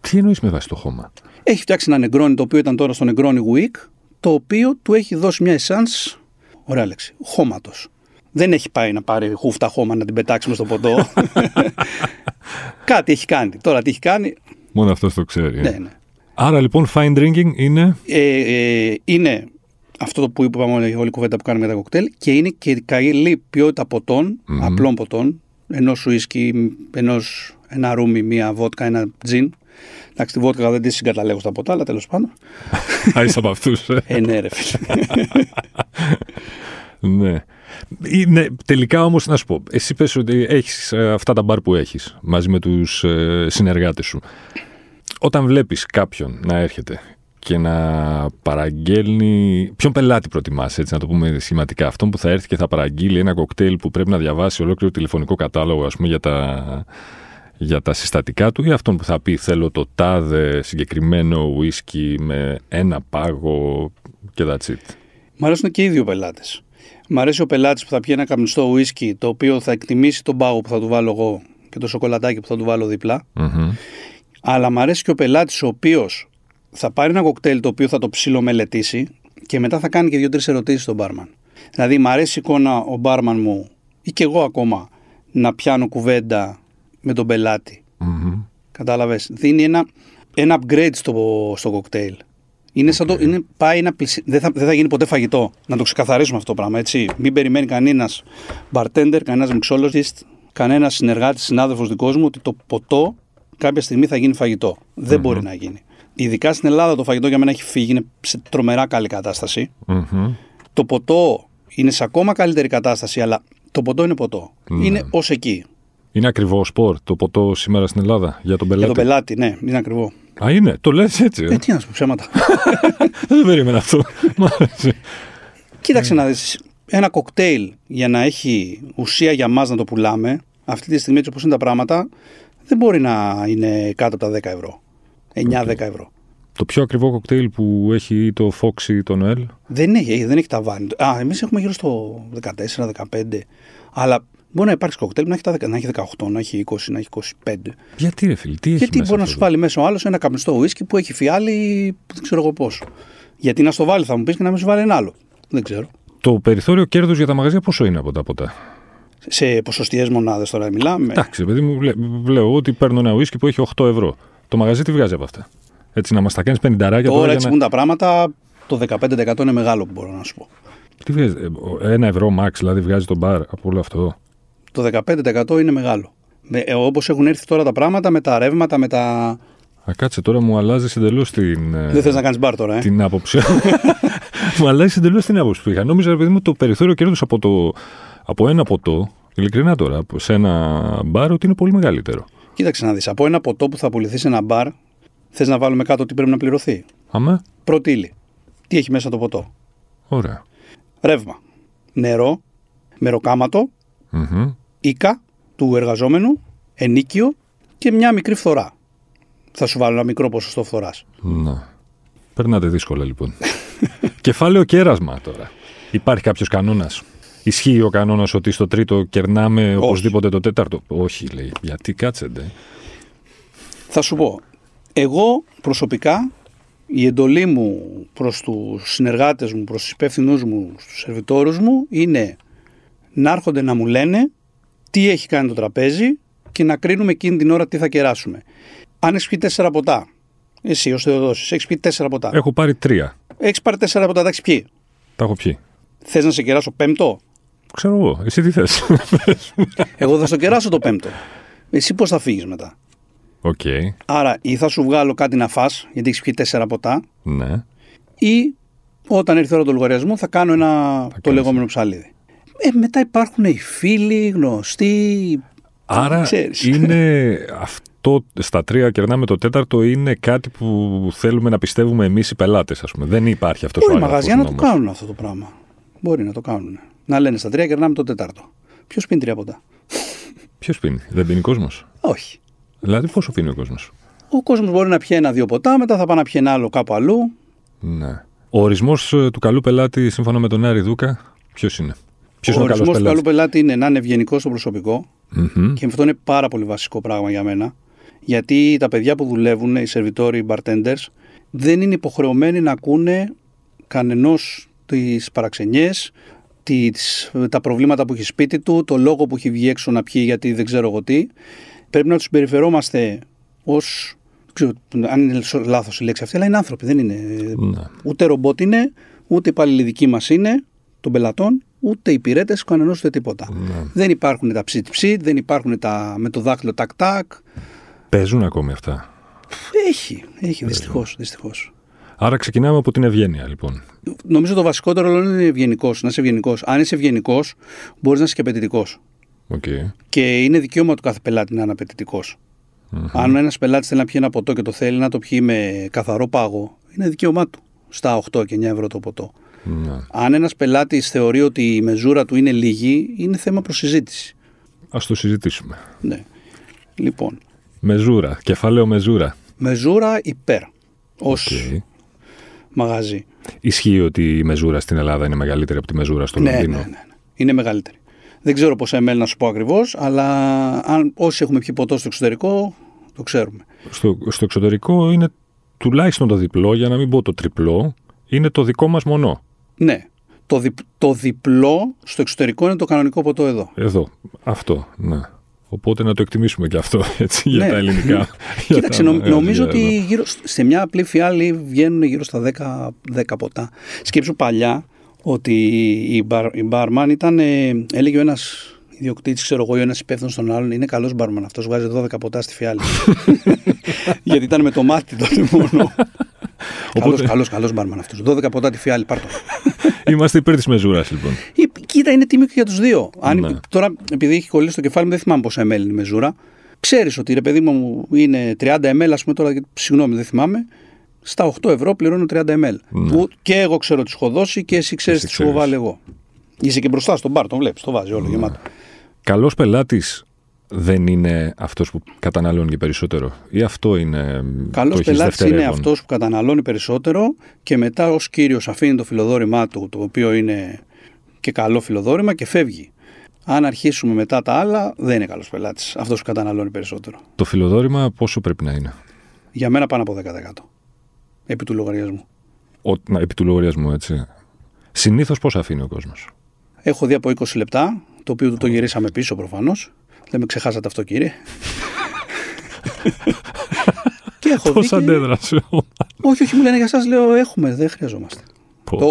Τι εννοείς με βάση το χώμα? Έχει φτιάξει ένα νεγκρόνι, το οποίο ήταν τώρα στο νεγκρόνι week, το οποίο του έχει δώσει μια εσάνς, ωραία λέξη, χώματος. Δεν έχει πάει να πάρει χούφτα χώμα να την πετάξουμε στο ποτό. Κάτι έχει κάνει. Τώρα τι έχει κάνει, μόνο αυτός το ξέρει. Ναι. Άρα λοιπόν fine drinking είναι... είναι αυτό που είπαμε, όλη η κουβέντα που κάνουμε για τα κοκτέιλ, και είναι και καλή ποιότητα ποτών, mm-hmm. απλών ποτών, ενός ουίσκι, ένα ρούμι, μία βότκα, ένα τζιν. Εντάξει, τη βότκα δεν τη συγκαταλέγω στα ποτά, αλλά τέλος πάντων. Άισα από αυτούς. Ναι. Είναι, τελικά όμως να σου πω, εσύ πες ότι έχεις αυτά τα μπαρ που έχεις μαζί με τους συνεργάτες σου. Όταν βλέπεις κάποιον να έρχεται και να παραγγέλνει, ποιον πελάτη προτιμάς, έτσι να το πούμε σχηματικά? Αυτόν που θα έρθει και θα παραγγείλει ένα κοκτέιλ που πρέπει να διαβάσει ολόκληρο τηλεφωνικό κατάλογο, ας πούμε, για τα συστατικά του, ή αυτόν που θα πει θέλω το τάδε συγκεκριμένο ουίσκι με ένα πάγο και that's it? Μ' αρέσουν και οι δύο πελάτες. Μ' αρέσει ο πελάτης που θα πιει ένα καπνιστό ουίσκι, το οποίο θα εκτιμήσει τον πάγο που θα του βάλω εγώ και το σοκολατάκι που θα του βάλω δίπλα. Mm-hmm. Αλλά μ' αρέσει και ο πελάτης ο οποίος θα πάρει ένα κοκτέιλ το οποίο θα το ψιλομελετήσει και μετά θα κάνει και 2-3 ερωτήσεις στον μπάρμαν. Δηλαδή μ' αρέσει η εικόνα ο μπάρμαν μου, ή και εγώ ακόμα, να πιάνω κουβέντα με τον πελάτη. Mm-hmm. Κατάλαβες. Δίνει ένα upgrade στο κοκτέιλ. Είναι σαν το, είναι, πάει να πλησι... δεν θα γίνει ποτέ φαγητό. Να το ξεκαθαρίσουμε αυτό το πράγμα, έτσι. Μην περιμένει κανένας bartender, κανένας mixologist, κανένας συνεργάτης, συνάδελφος δικός μου, ότι το ποτό κάποια στιγμή θα γίνει φαγητό. Δεν mm-hmm. μπορεί να γίνει. Ειδικά στην Ελλάδα το φαγητό για μένα έχει φύγει, είναι σε τρομερά καλή κατάσταση. Mm-hmm. Το ποτό είναι σε ακόμα καλύτερη κατάσταση, αλλά το ποτό είναι ποτό. Mm-hmm. Είναι ως εκεί. Είναι ακριβό σπορ το ποτό σήμερα στην Ελλάδα για τον πελάτη? Για τον πελάτη, ναι, είναι ακριβό. Α, είναι, το λες έτσι? Τι να σου πω ψέματα. Δεν το περίμενα αυτό. Κοίταξε να δεις. Ένα κοκτέιλ για να έχει ουσία για μας να το πουλάμε, αυτή τη στιγμή έτσι όπως είναι τα πράγματα, δεν μπορεί να είναι κάτω από τα 10 ευρώ. 9-10 ευρώ. Το πιο ακριβό κοκτέιλ που έχει το Fox ή το Noel? Δεν έχει ταβάνι. Α, εμείς έχουμε γύρω στο 14-15. Αλλά μπορεί να υπάρξει κοκτέιλ να έχει 18, να έχει 20, να έχει 25. Γιατί ρε φίλε, τι έχει? Γιατί μπορεί να σου βάλει μέσα ο άλλος ένα καπνιστό ουίσκι που έχει φιάλι, δεν ξέρω εγώ πόσο. Γιατί να στο βάλει, θα μου πεις, και να μην σου βάλει ένα άλλο. Δεν ξέρω. Το περιθώριο κέρδους για τα μαγαζιά πόσο είναι από τα ποτά? Σε ποσοστιαίες μονάδες τώρα μιλάμε. Εντάξει, παιδί μου, λέω ότι παίρνω ένα ουίσκι που έχει 8 ευρώ. Το μαγαζί τι βγάζει από αυτά? Έτσι να μας τα κάνεις 50 ράκια τώρα. Έτσι που είναι τα πράγματα, το 15% είναι μεγάλο που μπορώ να σου πω. Τι βγάζει, 1 ευρώ μάξ, δηλαδή βγάζει το μπαρ από όλο αυτό? Το 15% είναι μεγάλο. Όπως έχουν έρθει τώρα τα πράγματα, με τα ρεύματα, με τα... Α, κάτσε, τώρα μου αλλάζεις εντελώς την... Δεν θες να κάνεις μπάρ τώρα, Την άποψη. Μου αλλάζεις εντελώς την άποψη που είχα. Νόμιζα, ρε παιδί μου, το περιθώριο κέρδους από ένα ποτό, ειλικρινά τώρα, σε ένα μπάρ, ότι είναι πολύ μεγαλύτερο. Κοίταξε να δεις, από ένα ποτό που θα πουληθεί σε ένα μπάρ, Θες να βάλουμε κάτω ότι πρέπει να πληρωθεί. Αμέ. Πρώτη ύλη. Τι έχει μέσα το ποτό. Ωραία. Ρεύμα. Νερό. Μεροκάματο. Mm-hmm. Οίκα του εργαζόμενου. Ενίκιο. Και μια μικρή φθορά. Θα σου βάλω ένα μικρό ποσοστό φθοράς. Να. Περνάτε δύσκολα λοιπόν. Κεφάλαιο κέρασμα τώρα. Υπάρχει κάποιος κανόνας. Ισχύει ο κανόνας ότι στο τρίτο κερνάμε οπωσδήποτε το τέταρτο. Όχι, λέει. Γιατί κάτσετε. Θα σου πω. Εγώ προσωπικά η εντολή μου προς τους συνεργάτες μου, προς τους υπεύθυνους μου, στους σερβιτόρους μου είναι να έρχονται να μου λένε τι έχει κάνει το τραπέζι και να κρίνουμε εκείνη την ώρα τι θα κεράσουμε. Αν έχεις πει 4 ποτά, εσύ ως Θεοδόσης, έχεις πει 4 ποτά. Έχω πάρει 3. Έχεις πάρει 4 ποτά, τα έχεις πιει. Τα έχω πιει. Θες να σε κεράσω 5ο? Ξέρω εγώ, εσύ τι θες? Εγώ θα στο κεράσω το 5ο. Εσύ πώς θα φύγεις μετά? Okay. Άρα ή θα σου βγάλω κάτι να φας, γιατί έχεις πιει 4 ποτά. Ναι. Ή όταν έρθει η ώρα του λογαριασμού θα κάνω το λεγόμενο ψαλίδι. Μετά υπάρχουν οι φίλοι, οι γνωστοί. Άρα είναι αυτό, στα 3 κερνάμε το 4ο, είναι κάτι που θέλουμε να πιστεύουμε εμείς οι πελάτες, ας πούμε. Δεν υπάρχει αυτός ο άλλος. Μπορεί μαγαζιά να το κάνουν αυτό το πράγμα. Μπορεί να το κάνουν. Να λένε στα 3 κερνάμε το 4ο. Ποιος πίνει 3 ποτά? Ποιος πίνει? Δεν πίνει κόσμος? Όχι. Δηλαδή πόσο πίνει ο κόσμος? Ο κόσμος μπορεί να πιει 1-2 ποτά, μετά θα πάει να πιει ένα άλλο κάπου αλλού. Ναι. Ο ορισμός του καλού πελάτη, σύμφωνα με τον Άρη Δούκα, ποιος είναι? Ποιος είναι ο καλός πελάτης? Ο ορισμός του καλού πελάτη είναι να είναι ευγενικός στο προσωπικό. Mm-hmm. Και αυτό είναι πάρα πολύ βασικό πράγμα για μένα. Γιατί τα παιδιά που δουλεύουν, οι σερβιτόροι, οι bartenders, δεν είναι υποχρεωμένοι να ακούνε κανενός τις παραξενιές, τα προβλήματα που έχει σπίτι του, το λόγο που έχει βγει έξω να πιει γιατί δεν ξέρω εγώ τι. Πρέπει να τους περιφερόμαστε ως, αν είναι λάθος η λέξη αυτή, αλλά είναι άνθρωποι, δεν είναι. Ναι. Ούτε ρομπότ είναι, ούτε υπάλληλοι δικοί μας είναι, των πελατών, ούτε υπηρέτες, κανενός, ούτε τίποτα. Ναι. Δεν υπάρχουν τα ψιτ-ψιτ, δεν υπάρχουν τα με το δάχτυλο τακ-τακ. Παίζουν ακόμη αυτά. Έχει δυστυχώς. Άρα ξεκινάμε από την ευγένεια, λοιπόν. Νομίζω το βασικότερο είναι ευγενικός, να είσαι ευγενικός. Αν είσαι ευγενικός, μπορείς να είσαι και απαιτητικός. Okay. Και είναι δικαίωμα του κάθε πελάτη να είναι απαιτητικός. Mm-hmm. Αν ένας πελάτης θέλει να πιει ένα ποτό και το θέλει να το πιει με καθαρό πάγο, είναι δικαίωμά του στα 8 και 9 ευρώ το ποτό. Mm-hmm. Αν ένας πελάτης θεωρεί ότι η μεζούρα του είναι λίγη, είναι θέμα προς συζήτηση. Ας το συζητήσουμε. Ναι. Λοιπόν. Μεζούρα, κεφάλαιο μεζούρα. Μεζούρα υπέρ. Ως μαγαζί. Ισχύει ότι η μεζούρα στην Ελλάδα είναι μεγαλύτερη από τη μεζούρα στο Λονδίνο? Ναι. Είναι μεγαλύτερη. Δεν ξέρω πόσα ml να σου πω ακριβώς, αλλά όσοι έχουμε πιει ποτό στο εξωτερικό, το ξέρουμε. Στο εξωτερικό είναι τουλάχιστον το διπλό, για να μην πω το τριπλό, είναι το δικό μας μονό. Ναι. Το διπλό στο εξωτερικό είναι το κανονικό ποτό εδώ. Αυτό, ναι. Οπότε να το εκτιμήσουμε και αυτό, έτσι, για τα ελληνικά. Κοίταξε, νομίζω ότι σε μια απλή φιάλη βγαίνουν γύρω στα 10 ποτά. Σκέψου παλιά, ότι η μπαρμάν ήταν, έλεγε ο ένας ιδιοκτήτης, ξέρω εγώ, ή ο ένας υπεύθυνος στον άλλον, είναι καλός μπαρμάν, αυτός βγάζει 12 ποτά στη φιάλη. Γιατί ήταν με το μάτι τότε μόνο. Καλός μπαρμάν αυτός, 12 ποτά τη φιάλη, πάρ' το. Είμαστε υπέρ της μεζούρας, λοιπόν. Κοίτα, είναι τιμή και για τους δύο. Τώρα, επειδή έχει κολλήσει το κεφάλι μου, δεν θυμάμαι πόσα ml είναι η μεζούρα. Ξέρεις ότι, ρε παιδί μου, είναι 30 ml, ας πούμε, τώρα, συγγνώμη, δεν θυμάμαι. Στα 8 ευρώ πληρώνω 30 ml. Ναι. Που και εγώ ξέρω τι σου έχω δώσει και εσύ ξέρεις τι σου έχω βάλει εγώ. Είσαι και μπροστά στον μπαρ, τον βλέπεις, το βάζει όλο γεμάτο. Καλός πελάτης δεν είναι αυτός που καταναλώνει περισσότερο, ή αυτό είναι? Καλός πελάτης είναι αυτός που καταναλώνει περισσότερο και μετά ως κύριος αφήνει το φιλοδόρημά του, το οποίο είναι και καλό φιλοδόρημα, και φεύγει. Αν αρχίσουμε μετά τα άλλα, δεν είναι καλός πελάτης αυτός που καταναλώνει περισσότερο. Το φιλοδόρημα πόσο πρέπει να είναι? Για μένα πάνω από 10%. Επί του λογαριασμού. Επί του λογαριασμού, έτσι. Συνήθως πώς αφήνει ο κόσμος? Έχω δει από 20 λεπτά, το οποίο το γυρίσαμε πίσω προφανώς. Δεν με ξεχάσατε αυτό, κύριε. Πώς αντέδρασε? Όχι, μου λένε για σας, λέω έχουμε, δεν χρειαζόμαστε.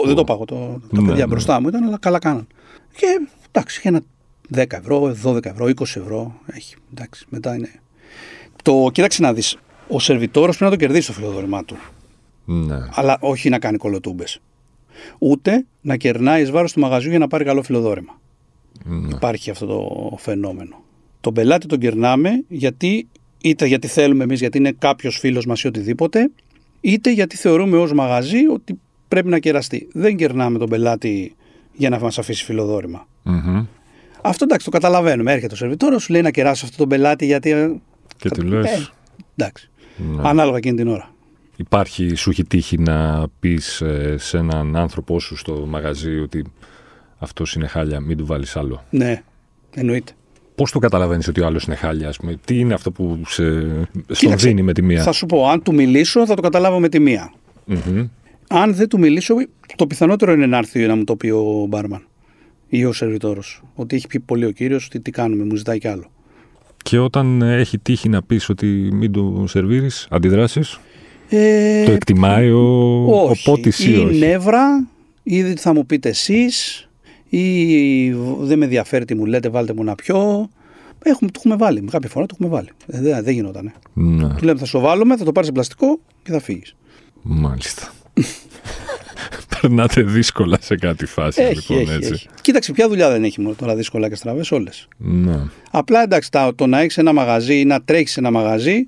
Δεν το πάγω, τα παιδιά μπροστά μου ήταν, αλλά καλά κάναν. Και εντάξει, ένα 10 ευρώ, 12 ευρώ, 20 ευρώ έχει. Εντάξει, μετά είναι. Κοίταξε να δεις. Ο σερβιτόρος πρέπει να το κερδίσει το φιλοδόρημά του. Ναι. Αλλά όχι να κάνει κολοτούμπες. Ούτε να κερνάει εις βάρος του μαγαζιού για να πάρει καλό φιλοδόρημα. Ναι. Υπάρχει αυτό το φαινόμενο. Τον πελάτη τον κερνάμε γιατί είτε γιατί θέλουμε εμείς, γιατί είναι κάποιος φίλος μας ή οτιδήποτε, είτε γιατί θεωρούμε ως μαγαζί ότι πρέπει να κεραστεί. Δεν κερνάμε τον πελάτη για να μας αφήσει φιλοδόρημα. Mm-hmm. Αυτό εντάξει, το καταλαβαίνουμε. Έρχεται ο σερβιτόρος, σου λέει να κεράσει αυτόν τον πελάτη γιατί. Και τι λες. Εντάξει. Ναι. Ανάλογα εκείνη την ώρα. Υπάρχει, σου έχει τύχει να πεις σε έναν άνθρωπό σου στο μαγαζί ότι αυτός είναι χάλια, μην του βάλεις άλλο? Ναι, εννοείται. Πώς το καταλαβαίνεις ότι ο άλλος είναι χάλια, ας πούμε? Τι είναι αυτό που στον δίνει με τη μία? Θα σου πω, αν του μιλήσω θα το καταλάβω με τη μία. Mm-hmm. Αν δεν του μιλήσω, το πιθανότερο είναι να έρθει να μου το πει ο μπάρμαν ή ο σερβιτόρος. Ότι έχει πει πολύ ο κύριος, ότι τι κάνουμε, μου ζητάει κι άλλο. Και όταν έχει τύχει να πεις ότι μην το σερβίρεις, αντιδράσεις? Το εκτιμάει ο πότης ή όχι? Η νεύρα, ή θα μου πείτε εσείς, ή δεν με ενδιαφέρει τι μου λέτε, βάλτε μου να πιω. Το έχουμε βάλει, κάποια φορά το έχουμε βάλει. Δεν γινότανε. Ναι. Του λέμε θα σου βάλουμε, θα το πάρεις σε πλαστικό και θα φύγεις. Μάλιστα. Περνάτε δύσκολα σε κάτι φάση, έχει. Κοίταξε, ποια δουλειά δεν έχει τώρα δύσκολα και στραβές? Όλες. Ναι. Απλά εντάξει, το να έχεις ένα μαγαζί ή να τρέχεις ένα μαγαζί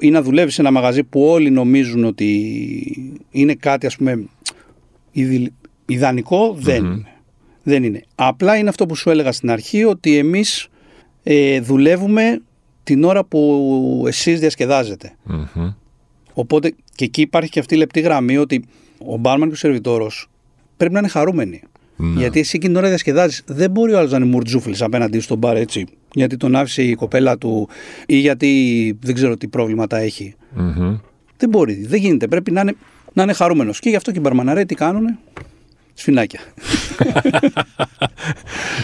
ή να δουλεύεις ένα μαγαζί που όλοι νομίζουν ότι είναι κάτι, ας πούμε, ιδανικό, δεν είναι. Δεν είναι. Απλά είναι αυτό που σου έλεγα στην αρχή, ότι εμείς δουλεύουμε την ώρα που εσείς διασκεδάζετε. Mm-hmm. Οπότε και εκεί υπάρχει και αυτή η λεπτή γραμμή, ότι ο μπάρμαν και ο σερβιτόρος πρέπει να είναι χαρούμενοι. Mm-hmm. Γιατί εσύ εκείνη την ώρα διασκεδάζεις. Δεν μπορεί ο άλλος να είναι μουρτζούφλης απέναντι στον μπαρ, έτσι, γιατί τον άφησε η κοπέλα του ή γιατί δεν ξέρω τι προβλήματα έχει. Mm-hmm. Δεν μπορεί, δεν γίνεται. Πρέπει να είναι χαρούμενος. Και γι' αυτό και οι μπαρμαναρέ τι κάνουνε? Σφινάκια.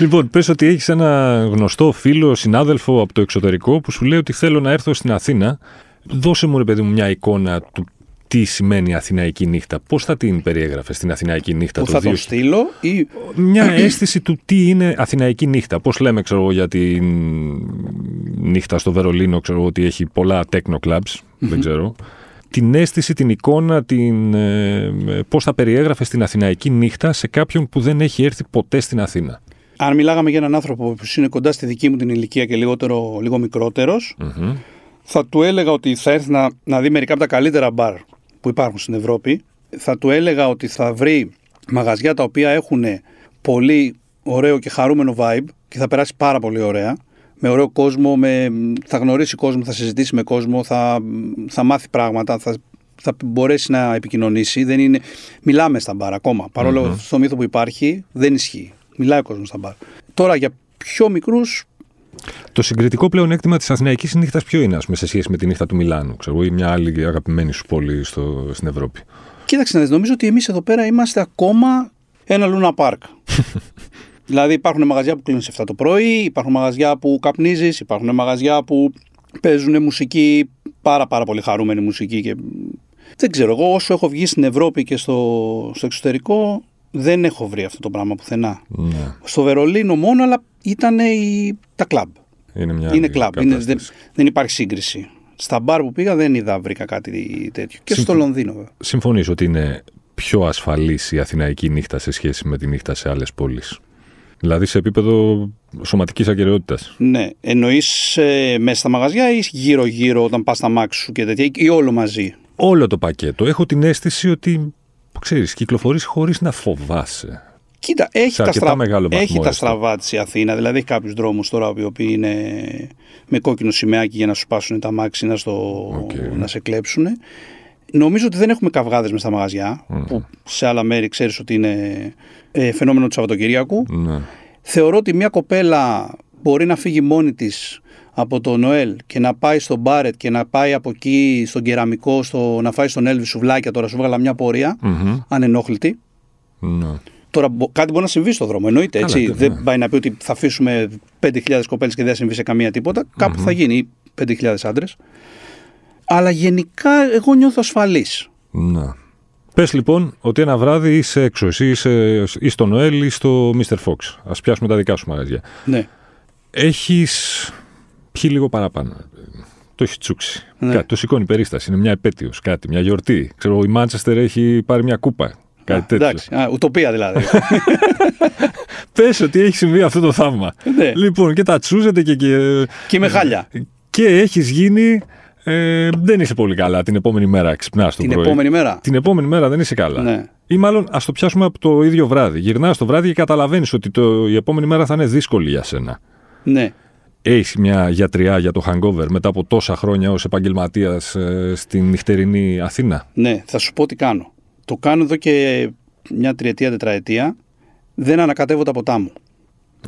Λοιπόν, πες ότι έχεις ένα γνωστό φίλο, συνάδελφο από το εξωτερικό που σου λέει ότι θέλω να έρθω στην Αθήνα. Δώσε μου, ρε παιδί μου, μια εικόνα του τι σημαίνει Αθηναϊκή νύχτα. Πώς θα την περιέγραφες την Αθηναϊκή νύχτα? Που θα τον στείλω ή... Μια αίσθηση του τι είναι Αθηναϊκή νύχτα. Πώς λέμε, ξέρω εγώ, για τη νύχτα στο Βερολίνο, ξέρω εγώ, ότι έχει πολλά techno clubs. Mm-hmm. Δεν ξέρω. Την αίσθηση, την εικόνα, πώς θα περιέγραφες την Αθηναϊκή νύχτα σε κάποιον που δεν έχει έρθει ποτέ στην Αθήνα. Αν μιλάγαμε για έναν άνθρωπο που είναι κοντά στη δική μου την ηλικία και λίγο μικρότερος, mm-hmm. θα του έλεγα ότι θα έρθει να δει μερικά από τα καλύτερα μπαρ που υπάρχουν στην Ευρώπη. Θα του έλεγα ότι θα βρει μαγαζιά τα οποία έχουν πολύ ωραίο και χαρούμενο vibe και θα περάσει πάρα πολύ ωραία. Με ωραίο κόσμο, θα γνωρίσει κόσμο, θα συζητήσει με κόσμο, θα μάθει πράγματα, θα μπορέσει να επικοινωνήσει. Δεν είναι... Μιλάμε στα μπαρ ακόμα. Παρόλο mm-hmm. στο μύθο που υπάρχει, δεν ισχύει. Μιλάει ο κόσμος στα μπαρ. Τώρα για πιο μικρούς. Το συγκριτικό πλεονέκτημα της Αθηναϊκής νύχτας ποιο είναι, ας πούμε, σε σχέση με τη νύχτα του Μιλάνου, ξέρω, ή μια άλλη αγαπημένη σου πόλη στην Ευρώπη? Κοίταξε, νομίζω ότι εμείς εδώ πέρα είμαστε ακόμα ένα Λούνα Πάρκ. Δηλαδή υπάρχουν μαγαζιά που κλείνουν σε 7 το πρωί, υπάρχουν μαγαζιά που καπνίζεις, υπάρχουν μαγαζιά που παίζουν μουσική, πάρα πολύ χαρούμενη μουσική. Και... Δεν ξέρω, εγώ όσο έχω βγει στην Ευρώπη και στο εξωτερικό δεν έχω βρει αυτό το πράγμα πουθενά. Ναι. Στο Βερολίνο μόνο, αλλά ήταν τα κλαμπ. Είναι κλαμπ, δεν υπάρχει σύγκριση. Στα μπαρ που πήγα δεν βρήκα κάτι τέτοιο. Και στο Λονδίνο βέβαια. Συμφωνείς ότι είναι πιο ασφαλής η Αθηναϊκή νύχτα σε σχέση με τη νύχτα σε άλλες πόλεις? Δηλαδή σε επίπεδο σωματικής ακεραιότητας. Ναι, εννοείς μέσα στα μαγαζιά ή γύρω-γύρω όταν πας στα μάξι σου και τέτοια, ή όλο μαζί? Όλο το πακέτο. Έχω την αίσθηση ότι, ξέρεις, κυκλοφορείς χωρίς να φοβάσαι. Κοίτα, έχει τα στραβά της η Αθήνα. Δηλαδή έχει κάποιους δρόμους τώρα οι οποίοι είναι με κόκκινο σημαίακι για να σου πάσουν τα μάξι, να σε κλέψουν. Νομίζω ότι δεν έχουμε καυγάδες μες στα μαγαζιά, mm. που σε άλλα μέρη ξέρεις ότι είναι φαινόμενο του Σαββατοκυριακού. Mm. Θεωρώ ότι μια κοπέλα μπορεί να φύγει μόνη της από το Noel και να πάει στο Μπάρετ και να πάει από εκεί στον Κεραμικό, να φάει στον Έλβη σουβλάκια. Τώρα σου βγάλα μια πορεία, mm-hmm. ανενόχλητη. Mm. Τώρα κάτι μπορεί να συμβεί στον δρόμο, εννοείται. Έτσι. Καλά, δεν πάει να πει ότι θα αφήσουμε 5.000 κοπέλες και δεν θα συμβεί σε καμία τίποτα. Mm-hmm. Κάπου θα γίνει 5.000 άντρες. Αλλά γενικά εγώ νιώθω ασφαλής. Να. Πες λοιπόν ότι ένα βράδυ είσαι έξω, είσαι ή στο Νοέλ ή στο Mr. Fox. Ας πιάσουμε τα δικά σου μαγαζιά. Ναι. Έχεις πιει λίγο παραπάνω. Το έχει τσούξει. Ναι. Κάτι, το σηκώνει η περίσταση. Είναι μια επέτειος, κάτι, μια γιορτή. Ξέρω, η Μάντσεστερ έχει πάρει μια κούπα. Κάτι τέτοιο. Εντάξει, ουτοπία δηλαδή. Πες ότι έχει συμβεί αυτό το θαύμα. Ναι. Λοιπόν, και τα τσούζεται και. Και με χάλια. και έχεις γίνει... δεν είσαι πολύ καλά την επόμενη μέρα. Ξυπνάς το πρωί. Επόμενη μέρα. Την επόμενη μέρα δεν είσαι καλά. Ναι. Ή μάλλον ας το πιάσουμε από το ίδιο βράδυ. Γυρνάς το βράδυ και καταλαβαίνεις ότι η επόμενη μέρα θα είναι δύσκολη για σένα. Ναι. Έχεις μια γιατριά για το hangover μετά από τόσα χρόνια ως επαγγελματίας στην νυχτερινή Αθήνα. Ναι, θα σου πω τι κάνω. Το κάνω εδώ και μια τριετία-τετραετία. Δεν ανακατεύω τα ποτά μου.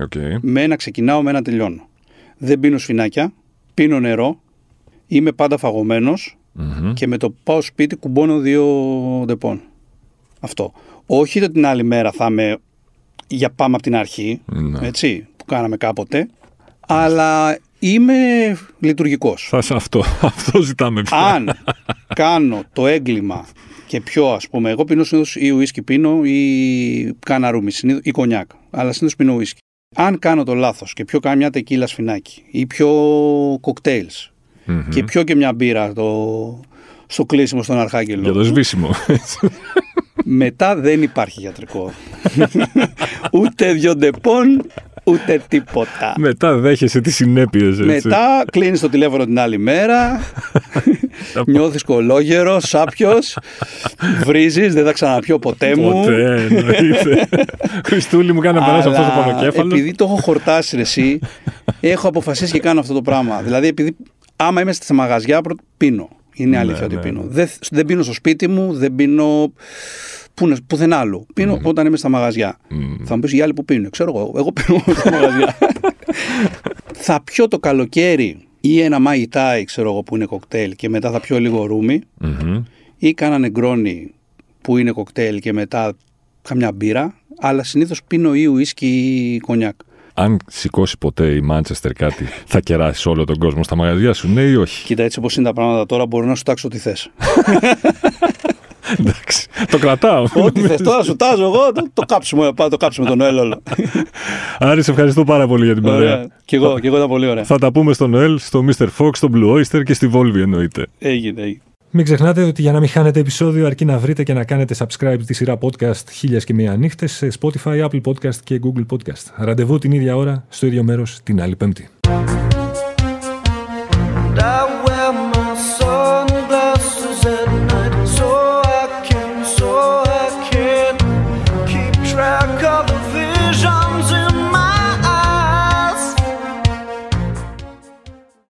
Okay. Με ένα ξεκινάω, με ένα τελειώνω. Δεν πίνω σφινάκια, πίνω νερό. Είμαι πάντα φαγωμένος και με το πάω σπίτι κουμπώνω 2 ντεπών. Αυτό. Όχι ότι την άλλη μέρα θα είμαι για πάμε από την αρχή, έτσι, που κάναμε κάποτε, αλλά είμαι λειτουργικός. Αυτό ζητάμε πια. Αν κάνω το έγκλημα και πιο, ας πούμε, εγώ πίνω συνήθως ή ουίσκι πίνω ή κάνα ρούμι ή κονιάκ, αλλά συνήθως πίνω ουίσκι. Αν κάνω το λάθος και πιο κάνω μια τεκίλα σφινάκι ή πιο κοκτέιλς, και πιω και μια μπύρα στο κλείσιμο στον αρχάγγελο. Για το σβήσιμο. Μετά δεν υπάρχει γιατρικό. Ούτε 2 ντεπών, ούτε τίποτα. Μετά δέχεσαι τις συνέπειες. Μετά κλείνεις το τηλέφωνο την άλλη μέρα. Νιώθεις κολόγερος, σάπιος. Βρίζεις, δεν θα ξαναπιώ ποτέ μου. Ποτέ, εννοείται. Χριστούλη μου, κάνε να περάσει αυτό το πανοκέφαλο. Επειδή το έχω χορτάσει εσύ, έχω αποφασίσει και κάνω αυτό το πράγμα. Δηλαδή, επειδή. Άμα είμαι στα μαγαζιά, πίνω. Είναι αλήθεια ότι πίνω. Δεν πίνω στο σπίτι μου, δεν πίνω πουθενά άλλο. Πίνω όταν είμαι στα μαγαζιά. Θα μου πεις οι άλλοι που πίνουν. Ξέρω εγώ. Εγώ πίνω στα μαγαζιά. Θα πιω το καλοκαίρι ή ένα μαγιτάι, ξέρω εγώ, που είναι κοκτέιλ και μετά θα πιω λίγο ρούμι. Ή κάνα νεγκρόνι που είναι κοκτέιλ και μετά καμιά μπύρα. Αλλά συνήθως πίνω ή ουίσκι ή κονιάκ. Αν σηκώσει ποτέ η Μάντσεστερ κάτι, θα κεράσεις όλο τον κόσμο στα μαγαζιά σου, ναι ή όχι? Κοίτα, έτσι όπως είναι τα πράγματα τώρα, μπορώ να σου τάξω ό,τι θες. Εντάξει, το κρατάω. Ό,τι θες, τώρα σου τάζω εγώ, το κάψουμε τον Νοέλ όλο. Άρη, σε ευχαριστώ πάρα πολύ για την παρέα. Κι εγώ ήταν πολύ ωραία. Θα τα πούμε στον Νοέλ, στο Mr. Fox, στο Blue Oyster και στη Volvi εννοείται. Έγινε. Μην ξεχνάτε ότι για να μην χάνετε επεισόδιο, αρκεί να βρείτε και να κάνετε subscribe τη σειρά podcast Χίλιες και Μία Νύχτες σε Spotify, Apple Podcast και Google Podcast. Ραντεβού την ίδια ώρα, στο ίδιο μέρος, την άλλη Πέμπτη.